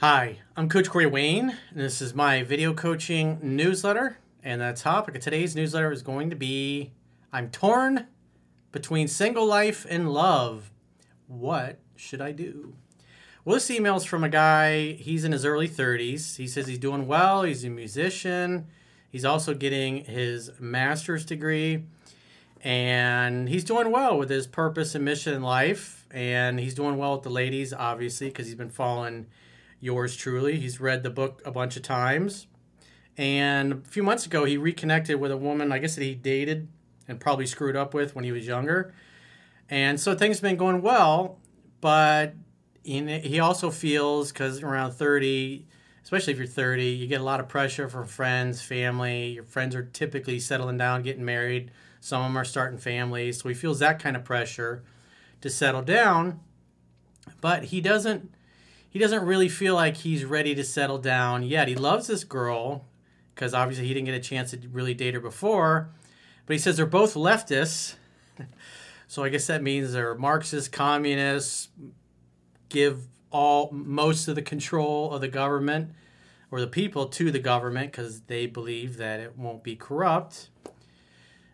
Hi, I'm Coach Corey Wayne, and this is my video coaching newsletter. And the topic of today's newsletter is going to be, I'm torn between single life and love. What should I do? Well, this email is from a guy, he's in his early 30s. He says he's doing well, he's a musician. He's also getting his master's degree. And he's doing well with his purpose and mission in life. And he's doing well with the ladies, obviously, because he's been following yours truly. He's read the book a bunch of times. And a few months ago, he reconnected with a woman, I guess, that he dated and probably screwed up with when he was younger. And so things have been going well, but he also feels, because around 30, especially if you're 30, you get a lot of pressure from friends, family. Your friends are typically settling down, getting married. Some of them are starting families. So he feels that kind of pressure to settle down, but he doesn't really feel like he's ready to settle down yet. He loves this girl because obviously he didn't get a chance to really date her before, but he says they're both leftists. So I guess that means they're Marxist, communists, give most of the control of the government or the people to the government because they believe that it won't be corrupt.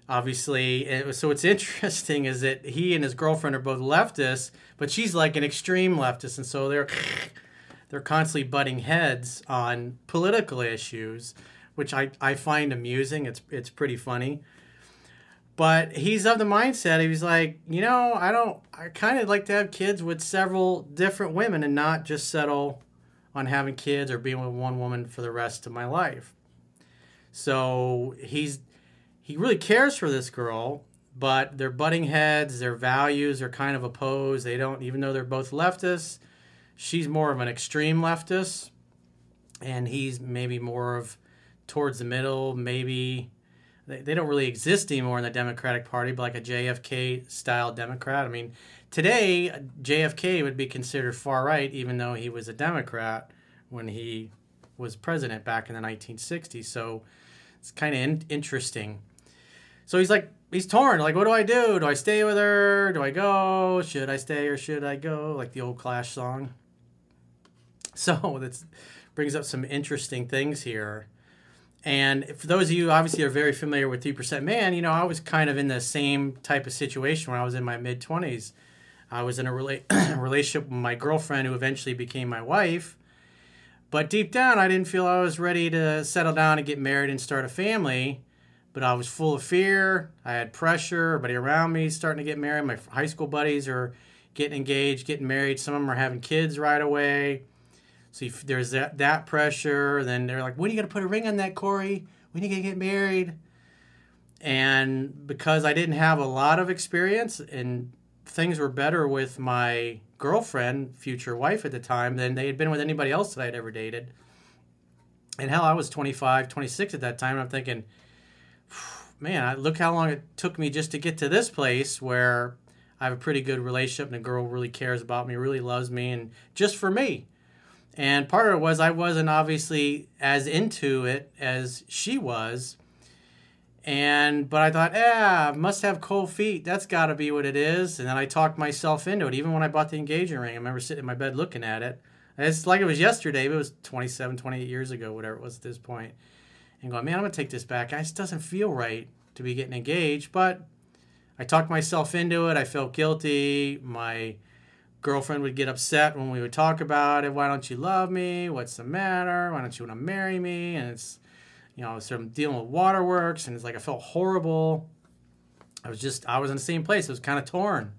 Obviously, so what's interesting is that he and his girlfriend are both leftists, but she's like an extreme leftist, and so they're constantly butting heads on political issues, which I find amusing. It's pretty funny. But he's of the mindset, he's like, I kind of like to have kids with several different women and not just settle on having kids or being with one woman for the rest of my life. So he really cares for this girl, but they're butting heads, their values are kind of opposed. They don't, even though they're both leftists, she's more of an extreme leftist, and he's maybe more of towards the middle, maybe. They don't really exist anymore in the Democratic Party, but like a JFK-style Democrat. I mean, today, JFK would be considered far-right, even though he was a Democrat when he was president back in the 1960s. So it's kind of interesting. So he's like, he's torn. Like, what do I do? Do I stay with her? Do I go? Should I stay or should I go? Like the old Clash song. So that brings up some interesting things here. And for those of you, obviously, are very familiar with 3% Man, I was kind of in the same type of situation when I was in my mid-20s. I was in a relationship with my girlfriend who eventually became my wife. But deep down, I didn't feel I was ready to settle down and get married and start a family. But I was full of fear. I had pressure. Everybody around me starting to get married. My high school buddies are getting engaged, getting married. Some of them are having kids right away. So there's that pressure. Then they're like, when are you going to put a ring on that, Corey? When are you going to get married? And because I didn't have a lot of experience and things were better with my girlfriend, future wife at the time, than they had been with anybody else that I'd ever dated. And hell, I was 25, 26 at that time. And I'm thinking, man, look how long it took me just to get to this place where I have a pretty good relationship and a girl really cares about me, really loves me, and just for me. And part of it was I wasn't obviously as into it as she was. But I thought, must have cold feet. That's got to be what it is. And then I talked myself into it. Even when I bought the engagement ring, I remember sitting in my bed looking at it. It's like it was yesterday, but it was 27, 28 years ago, whatever it was at this point. And going, man, I'm going to take this back. It just doesn't feel right to be getting engaged. But I talked myself into it. I felt guilty. My girlfriend would get upset when we would talk about it. Why don't you love me? What's the matter? Why don't you want to marry me? And it's, so I'm dealing with waterworks. And it's like I felt horrible. I was in the same place. I was kind of torn.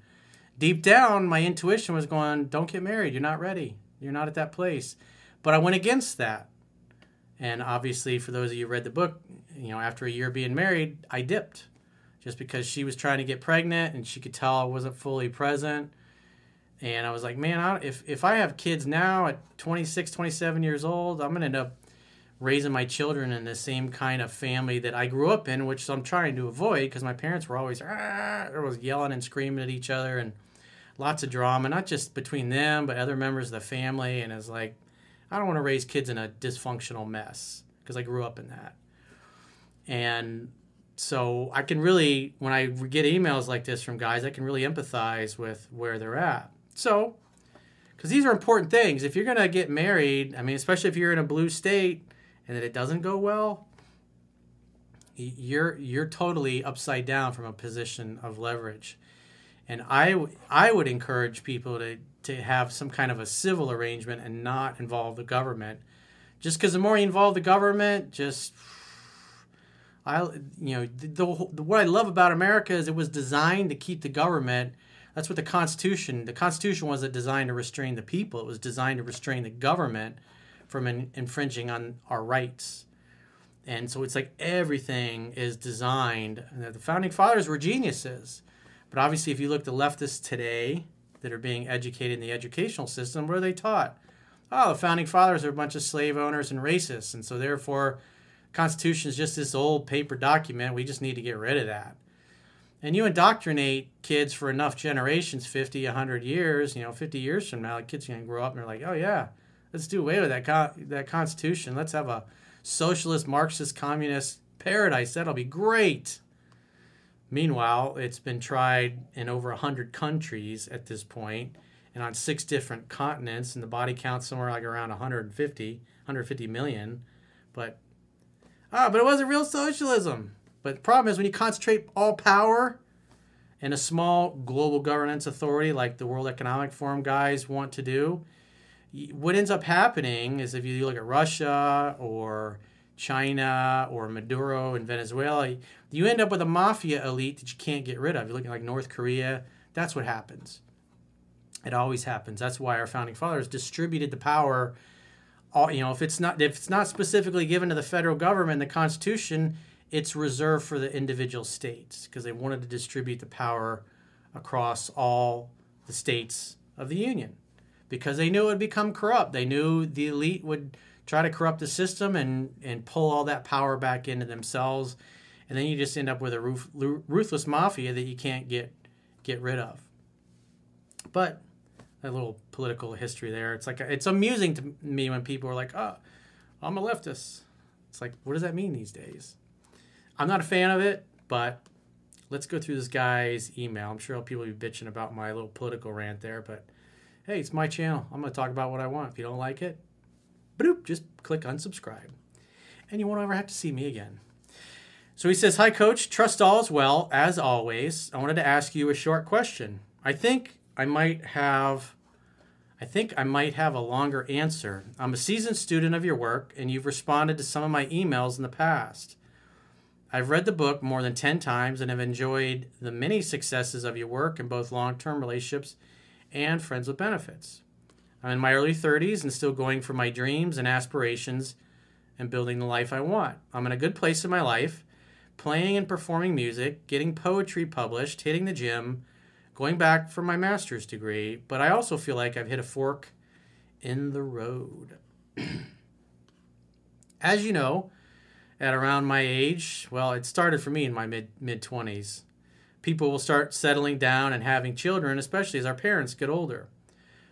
Deep down, my intuition was going, don't get married. You're not ready. You're not at that place. But I went against that. And obviously, for those of you who read the book, after a year being married, I dipped just because she was trying to get pregnant and she could tell I wasn't fully present. And I was like, man, if I have kids now at 26, 27 years old, I'm going to end up raising my children in the same kind of family that I grew up in, which I'm trying to avoid because my parents were always yelling and screaming at each other and lots of drama, not just between them, but other members of the family. And it's like, I don't want to raise kids in a dysfunctional mess because I grew up in that. And so I can really, when I get emails like this from guys, I can really empathize with where they're at. So Because these are important things. If you're going to get married, I mean, especially if you're in a blue state and that it doesn't go well, you're totally upside down from a position of leverage. And I would encourage people to have some kind of a civil arrangement and not involve the government. Just because the more you involve the government, just... what I love about America is it was designed to keep the government. That's what the Constitution wasn't designed to restrain the people. It was designed to restrain the government from infringing on our rights. And so it's like everything is designed. The Founding Fathers were geniuses. But obviously, if you look at the leftists today that are being educated in the educational system, what are they taught? Oh, the Founding Fathers are a bunch of slave owners and racists. And so therefore... Constitution is just this old paper document. We just need to get rid of that. And you indoctrinate kids for enough generations, 50, 100 years, 50 years from now, the kids are going to grow up and they're like, oh, yeah, let's do away with that Constitution. Let's have a socialist, Marxist, communist paradise. That'll be great. Meanwhile, it's been tried in over 100 countries at this point and on 6 different continents, and the body count's somewhere like around 150 million. But it wasn't real socialism. But the problem is when you concentrate all power in a small global governance authority like the World Economic Forum guys want to do, what ends up happening is if you look at Russia or China or Maduro in Venezuela, you end up with a mafia elite that you can't get rid of. You're looking like North Korea. That's what happens. It always happens. That's why our Founding Fathers distributed the power. If it's not specifically given to the federal government, the Constitution, it's reserved for the individual states because they wanted to distribute the power across all the states of the union because they knew it would become corrupt. They knew the elite would try to corrupt the system and pull all that power back into themselves, and then you just end up with a ruthless mafia that you can't get rid of. But a little political history there. It's like it's amusing to me when people are like, "Oh, I'm a leftist." It's like, what does that mean these days? I'm not a fan of it, but let's go through this guy's email. I'm sure people will be bitching about my little political rant there, but hey, it's my channel. I'm going to talk about what I want. If you don't like it, bloop, just click unsubscribe, and you won't ever have to see me again. So he says, "Hi, Coach. Trust all is well as always. I wanted to ask you a short question. I think I might have a longer answer. I'm a seasoned student of your work, and you've responded to some of my emails in the past. I've read the book more than 10 times and have enjoyed the many successes of your work in both long-term relationships and friends with benefits. I'm in my early 30s and still going for my dreams and aspirations and building the life I want. I'm in a good place in my life, playing and performing music, getting poetry published, hitting the gym, going back for my master's degree, but I also feel like I've hit a fork in the road. As you know, at around my age, well, it started for me in my mid-20s. People will start settling down and having children, especially as our parents get older.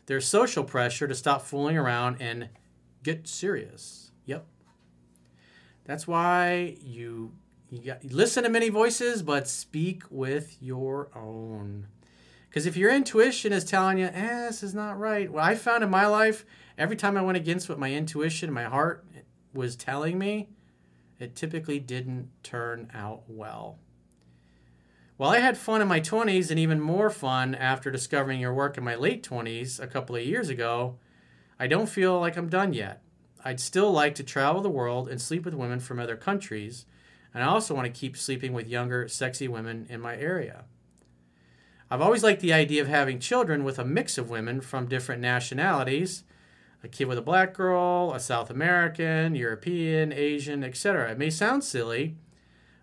There's social pressure to stop fooling around and get serious. Yep. That's why you listen to many voices, but speak with your own. Because if your intuition is telling you, this is not right. What I found in my life, every time I went against what my intuition, my heart was telling me, it typically didn't turn out well. While I had fun in my 20s and even more fun after discovering your work in my late 20s a couple of years ago, I don't feel like I'm done yet. I'd still like to travel the world and sleep with women from other countries, and I also want to keep sleeping with younger, sexy women in my area. I've always liked the idea of having children with a mix of women from different nationalities, a kid with a black girl, a South American, European, Asian, etc. It may sound silly,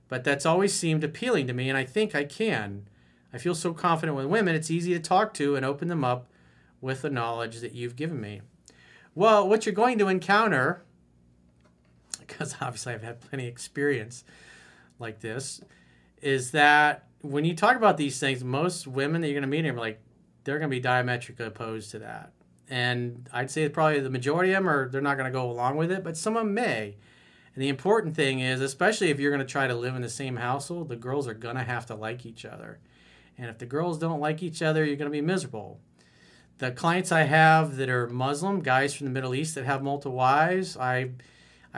but that's always seemed appealing to me, and I think I can. I feel so confident with women, it's easy to talk to and open them up with the knowledge that you've given me. Well, what you're going to encounter, because obviously I've had plenty of experience like this, is that when you talk about these things, most women that you're going to meet are like, they're going to be diametrically opposed to that. And I'd say probably the majority of them are, they're not going to go along with it, but some of them may. And the important thing is, especially if you're going to try to live in the same household, the girls are going to have to like each other. And if the girls don't like each other, you're going to be miserable. The clients I have that are Muslim, guys from the Middle East that have multiple wives, I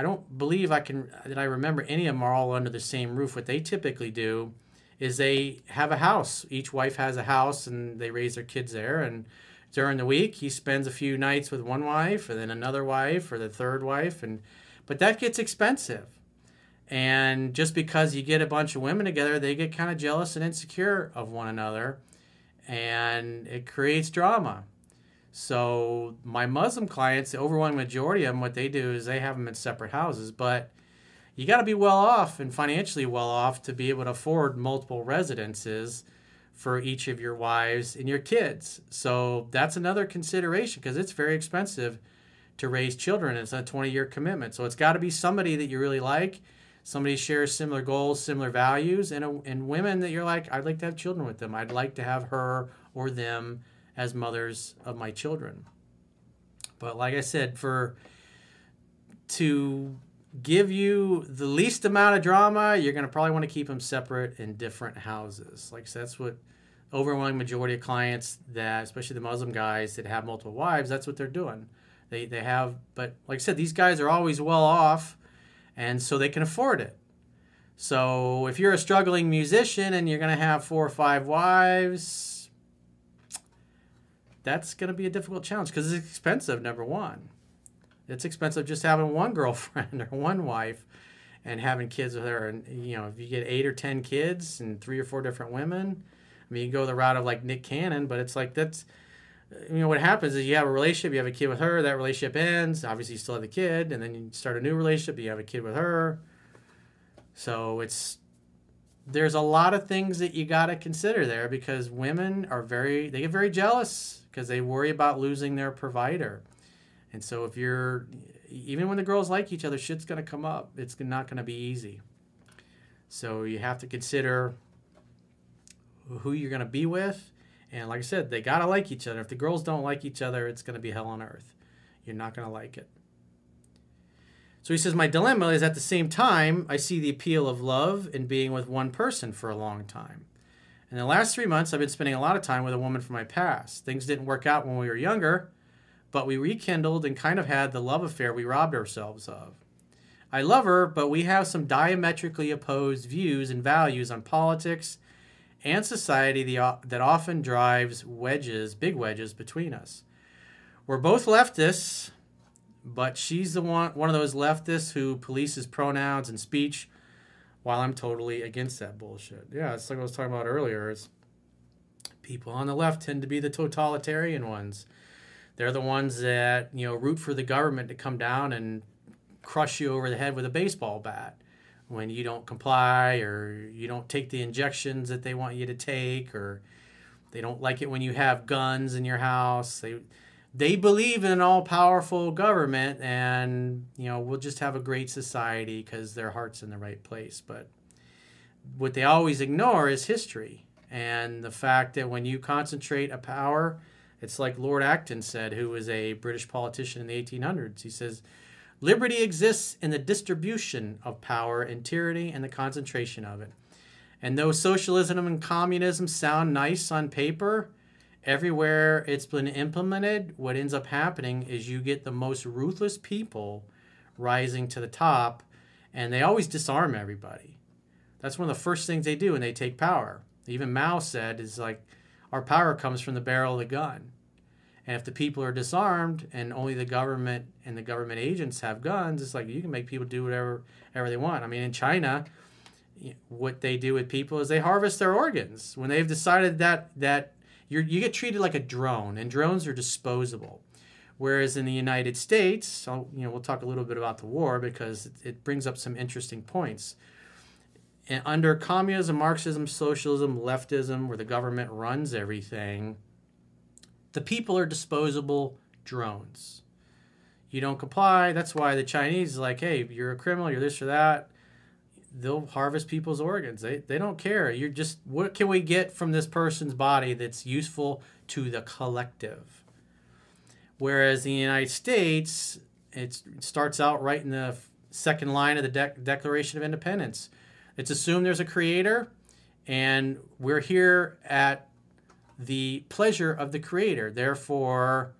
don't believe I remember any of them are all under the same roof. What they typically do is they have a house. Each wife has a house, and they raise their kids there. And during the week, he spends a few nights with one wife, and then another wife, or the third wife. But that gets expensive. And just because you get a bunch of women together, they get kind of jealous and insecure of one another, and it creates drama. So my Muslim clients, the overwhelming majority of them, what they do is they have them in separate houses. But you got to be well off and financially well off to be able to afford multiple residences for each of your wives and your kids. So that's another consideration, because it's very expensive to raise children. It's a 20-year commitment. So it's got to be somebody that you really like, somebody shares similar goals, similar values, and women that you're like, I'd like to have children with them. I'd like to have her or them as mothers of my children. But like I said, to give you the least amount of drama, you're going to probably want to keep them separate in different houses. Like I said, that's what overwhelming majority of clients, that especially the Muslim guys that have multiple wives, that's what they're doing. They have, but like I said, these guys are always well off, and so they can afford it. So if you're a struggling musician and you're going to have 4 or 5 wives, that's going to be a difficult challenge, because it's expensive, number one. It's expensive just having one girlfriend or one wife and having kids with her. And, you know, if you get 8 or 10 kids and 3 or 4 different women, I mean, you can go the route of like Nick Cannon, but it's like that's, you know, what happens is you have a relationship, you have a kid with her, that relationship ends. Obviously, you still have the kid, and then you start a new relationship, you have a kid with her. So there's a lot of things that you got to consider there, because women they get very jealous because they worry about losing their provider. And so even when the girls like each other, shit's going to come up. It's not going to be easy. So you have to consider who you're going to be with. And like I said, they got to like each other. If the girls don't like each other, it's going to be hell on earth. You're not going to like it. So he says, my dilemma is at the same time, I see the appeal of love in being with one person for a long time. In the last 3 months, I've been spending a lot of time with a woman from my past. Things didn't work out when we were younger, but we rekindled and kind of had the love affair we robbed ourselves of. I love her, but we have some diametrically opposed views and values on politics and society that often drives wedges, big wedges, between us. We're both leftists, but she's the one of those leftists who polices pronouns and speech, while I'm totally against that bullshit. Yeah, it's like I was talking about earlier. It's people on the left tend to be the totalitarian ones. They're the ones that, you know, root for the government to come down and crush you over the head with a baseball bat when you don't comply, or you don't take the injections that they want you to take, or they don't like it when you have guns in your house. They believe in an all-powerful government, and, you know, we'll just have a great society because their heart's in the right place. But what they always ignore is history and the fact that when you concentrate a power, it's like Lord Acton said, who was a British politician in the 1800s. He says, liberty exists in the distribution of power and tyranny and the concentration of it. And though socialism and communism sound nice on paper, everywhere it's been implemented, what ends up happening is you get the most ruthless people rising to the top, and they always disarm everybody. That's one of the first things they do when they take power. Even Mao said, is like, our power comes from the barrel of the gun. And if the people are disarmed and only the government and the government agents have guns, it's like you can make people do whatever they want. I mean, in China, what they do with people is they harvest their organs. When they've decided that you get treated like a drone, and drones are disposable. Whereas in the United States, you know, we'll talk a little bit about the war because it brings up some interesting points. And under communism, Marxism, socialism, leftism, where the government runs everything, the people are disposable drones. You don't comply. That's why the Chinese are like, hey, you're a criminal, you're this or that. They'll harvest people's organs. They don't care. You're just, what can we get from this person's body that's useful to the collective? Whereas in the United States, it starts out right in the second line of the Declaration of Independence. It's assumed there's a creator, and we're here at the pleasure of the creator. Therefore,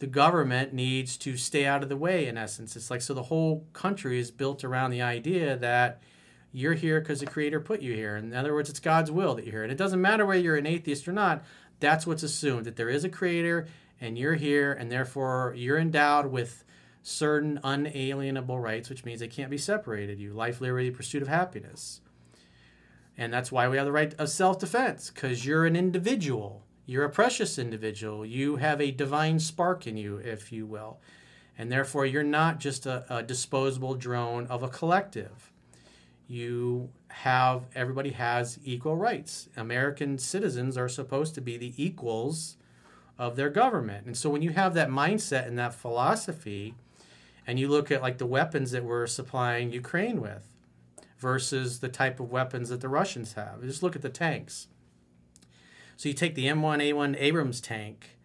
the government needs to stay out of the way, in essence. It's like, so the whole country is built around the idea that you're here because the creator put you here. In other words, it's God's will that you're here. And it doesn't matter whether you're an atheist or not. That's what's assumed, that there is a creator and you're here, and therefore you're endowed with certain unalienable rights, which means they can't be separated. You, life, liberty, pursuit of happiness. And that's why we have the right of self-defense, because you're an individual. You're a precious individual. You have a divine spark in you, if you will. And therefore, you're not just a disposable drone of a collective. You have, everybody has equal rights. American citizens are supposed to be the equals of their government. And so when you have that mindset and that philosophy, and you look at like the weapons that we're supplying Ukraine with versus the type of weapons that the Russians have. Just look at the tanks. So you take the M1A1 Abrams tank,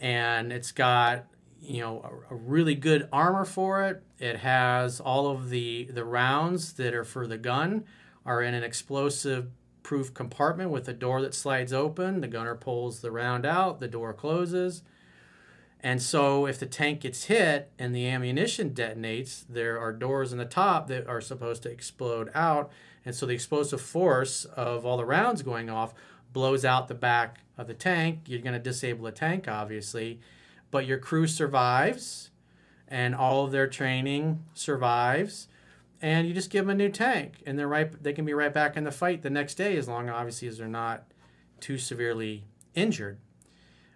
and it's got, you know, a really good armor for it. It has all of the rounds that are for the gun are in an explosive proof compartment with a door that slides open. The gunner pulls the round out, the door closes. And so if the tank gets hit and the ammunition detonates, there are doors in the top that are supposed to explode out. And so the explosive force of all the rounds going off blows out the back of the tank. You're going to disable the tank, obviously. But your crew survives, and all of their training survives. And you just give them a new tank, and they're right, they can be right back in the fight the next day, as long, obviously, as they're not too severely injured.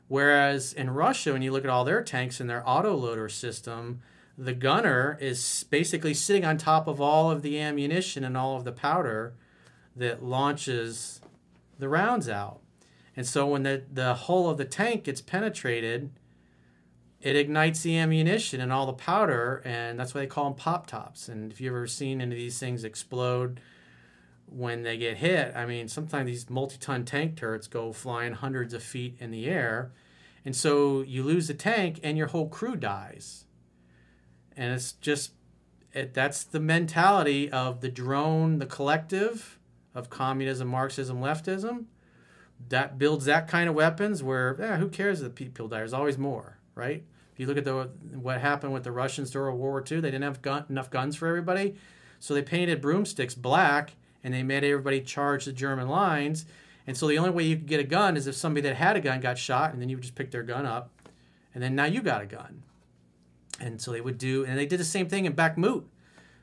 Whereas in Russia, when you look at all their tanks and their autoloader system, the gunner is basically sitting on top of all of the ammunition and all of the powder that launches the rounds out. And so when the hull of the tank gets penetrated, it ignites the ammunition and all the powder, and that's why they call them pop-tops. And if you've ever seen any of these things explode when they get hit, I mean, sometimes these multi-ton tank turrets go flying hundreds of feet in the air. And so you lose the tank and your whole crew dies. And it's just, that's the mentality of the drone, the collective, of communism, Marxism, leftism. That builds that kind of weapons where, who cares if the people die? There's always more, right? If you look at what happened with the Russians during World War II, they didn't have enough guns for everybody. So they painted broomsticks black, and they made everybody charge the German lines. And so the only way you could get a gun is if somebody that had a gun got shot, and then you would just pick their gun up, and then now you got a gun. And so they did the same thing in Bakhmut.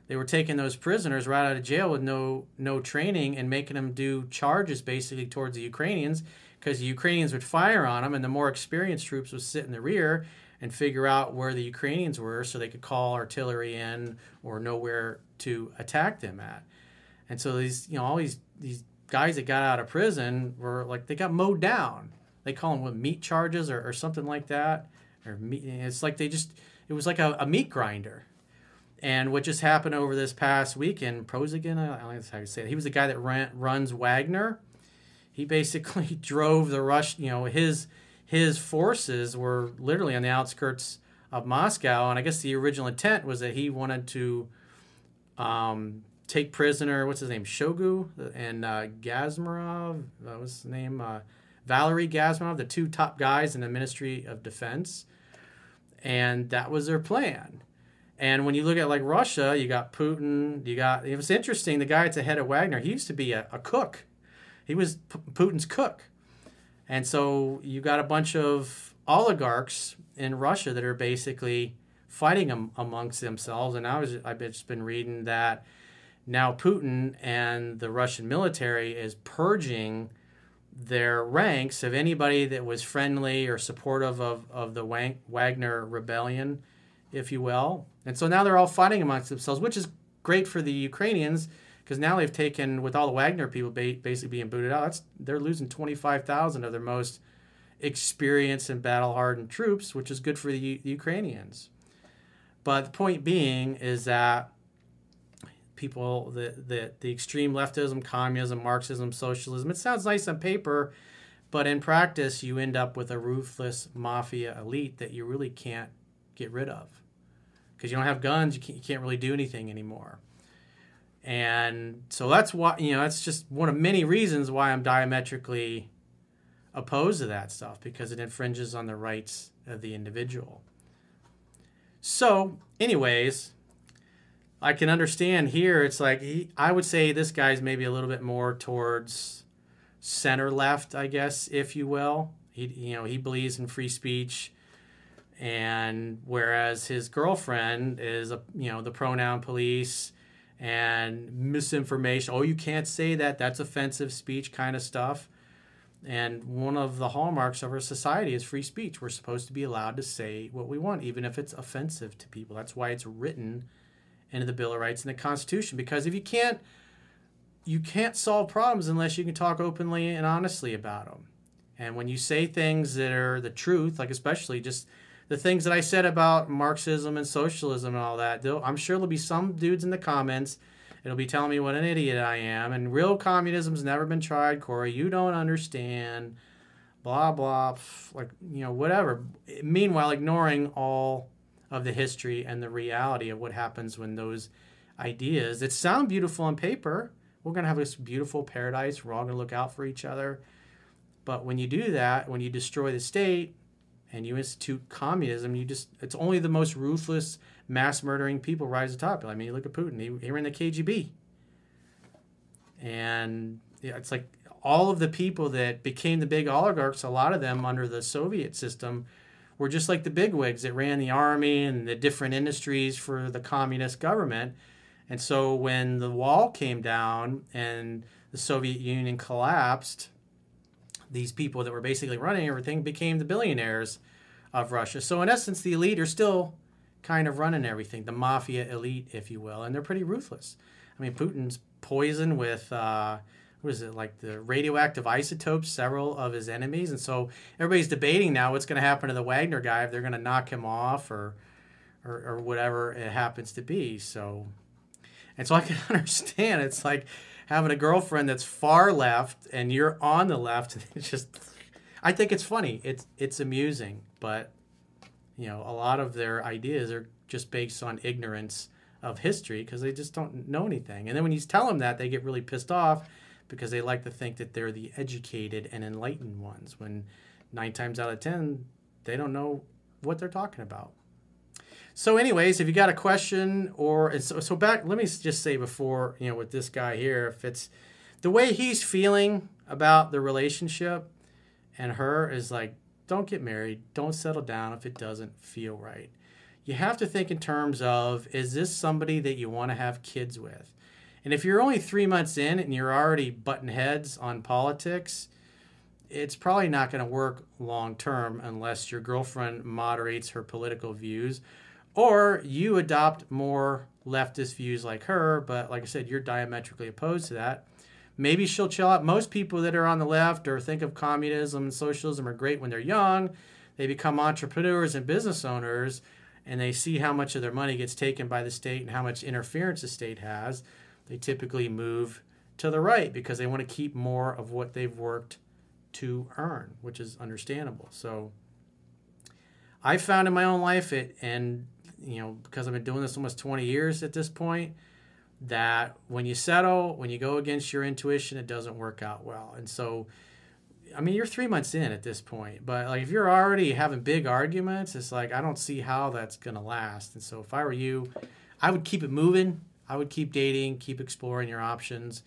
They were taking those prisoners right out of jail with no training and making them do charges basically towards the Ukrainians, because the Ukrainians would fire on them, and the more experienced troops would sit in the rear and figure out where the Ukrainians were so they could call artillery in or know where to attack them at. And so these guys that got out of prison were like, they got mowed down. They call them meat charges or something like that. Or meat, it's like it was like a meat grinder. And what just happened over this past weekend, Prigozhin, I don't know how you say it. He was the guy that runs Wagner. He basically drove the Russian, his forces were literally on the outskirts of Moscow. And I guess the original intent was that he wanted to take prisoner, what's his name, Shogu and Gazmarov, that was his name, Valery Gazmarov, the two top guys in the Ministry of Defense. And that was their plan. And when you look at like Russia, you got Putin, it was interesting, the guy that's the head of Wagner, he used to be a cook. He was Putin's cook. And so you got a bunch of oligarchs in Russia that are basically fighting amongst themselves. And I've just been reading that now Putin and the Russian military is purging their ranks of anybody that was friendly or supportive of the Wagner rebellion, if you will. And so now they're all fighting amongst themselves, which is great for the Ukrainians, because now they've taken, with all the Wagner people basically being booted out, they're losing 25,000 of their most experienced and battle-hardened troops, which is good for the Ukrainians. But the point being is that people, the extreme leftism, communism, Marxism, socialism, it sounds nice on paper, but in practice you end up with a ruthless mafia elite that you really can't get rid of. Because you don't have guns, you can't really do anything anymore. And so that's why, that's just one of many reasons why I'm diametrically opposed to that stuff because it infringes on the rights of the individual. So anyways, I can understand here, it's like, I would say this guy's maybe a little bit more towards center left, I guess, if you will. He believes in free speech, and whereas his girlfriend is, the pronoun police and misinformation. Oh, you can't say that. That's offensive speech kind of stuff. And one of the hallmarks of our society is free speech. We're supposed to be allowed to say what we want, even if it's offensive to people. That's why it's written into the Bill of Rights and the Constitution, because if you can't solve problems unless you can talk openly and honestly about them. And when you say things that are the truth, like especially just the things that I said about Marxism and socialism and all that, I'm sure there'll be some dudes in the comments that'll be telling me what an idiot I am, and real communism's never been tried, Corey, you don't understand, blah, blah, whatever. Meanwhile, ignoring all of the history and the reality of what happens when those ideas that sound beautiful on paper, we're going to have this beautiful paradise, we're all going to look out for each other. But when you do that, when you destroy the state and you institute communism, it's only the most ruthless, mass-murdering people rise to the top. I mean, you look at Putin. He ran the KGB. And yeah, it's like all of the people that became the big oligarchs, a lot of them under the Soviet system, were just like the bigwigs that ran the army and the different industries for the communist government. And so when the wall came down and the Soviet Union collapsed, these people that were basically running everything became the billionaires of Russia. So in essence, the elite are still kind of running everything, the mafia elite, if you will, and they're pretty ruthless. I mean, Putin's poisoned with, the radioactive isotopes, several of his enemies. And so everybody's debating now what's going to happen to the Wagner guy, if they're going to knock him off or whatever it happens to be. So I can understand. It's like having a girlfriend that's far left and you're on the left. It's just, I think it's funny. It's amusing, but a lot of their ideas are just based on ignorance of history because they just don't know anything. And then when you tell them that, they get really pissed off because they like to think that they're the educated and enlightened ones when 9 times out of 10, they don't know what they're talking about. So anyways, if you got a question let me just say before, with this guy here, if it's the way he's feeling about the relationship and her is like, don't get married, don't settle down if it doesn't feel right. You have to think in terms of, is this somebody that you want to have kids with? And if you're only 3 months in and you're already butting heads on politics, it's probably not going to work long term unless your girlfriend moderates her political views, or you adopt more leftist views like her, but like I said, you're diametrically opposed to that. Maybe she'll chill out. Most people that are on the left or think of communism and socialism are great when they're young. They become entrepreneurs and business owners, and they see how much of their money gets taken by the state and how much interference the state has. They typically move to the right because they want to keep more of what they've worked to earn, which is understandable. So I found in my own life because I've been doing this almost 20 years at this point, that when you settle, when you go against your intuition, it doesn't work out well. And so, I mean, you're 3 months in at this point, but like if you're already having big arguments, it's like, I don't see how that's going to last. And so if I were you, I would keep it moving. I would keep dating, keep exploring your options,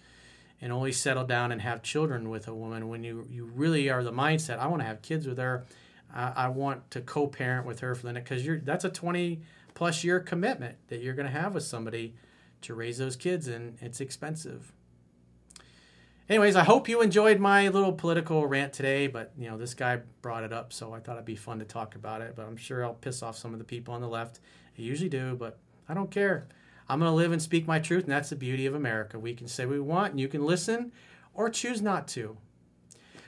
and only settle down and have children with a woman when you really are the mindset, I want to have kids with her. I want to co-parent with her for the next, because that's a 20-plus year commitment that you're going to have with somebody to raise those kids, and it's expensive. Anyways, I hope you enjoyed my little political rant today, but this guy brought it up, so I thought it'd be fun to talk about it, but I'm sure I'll piss off some of the people on the left. I usually do, but I don't care. I'm going to live and speak my truth, and that's the beauty of America. We can say what we want, and you can listen or choose not to.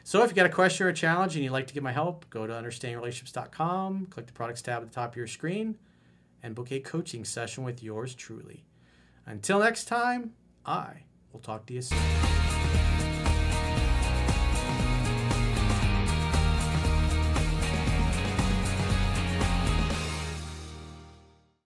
So if you've got a question or a challenge and you'd like to get my help, go to understandrelationships.com, click the products tab at the top of your screen, and book a coaching session with yours truly. Until next time, I will talk to you soon.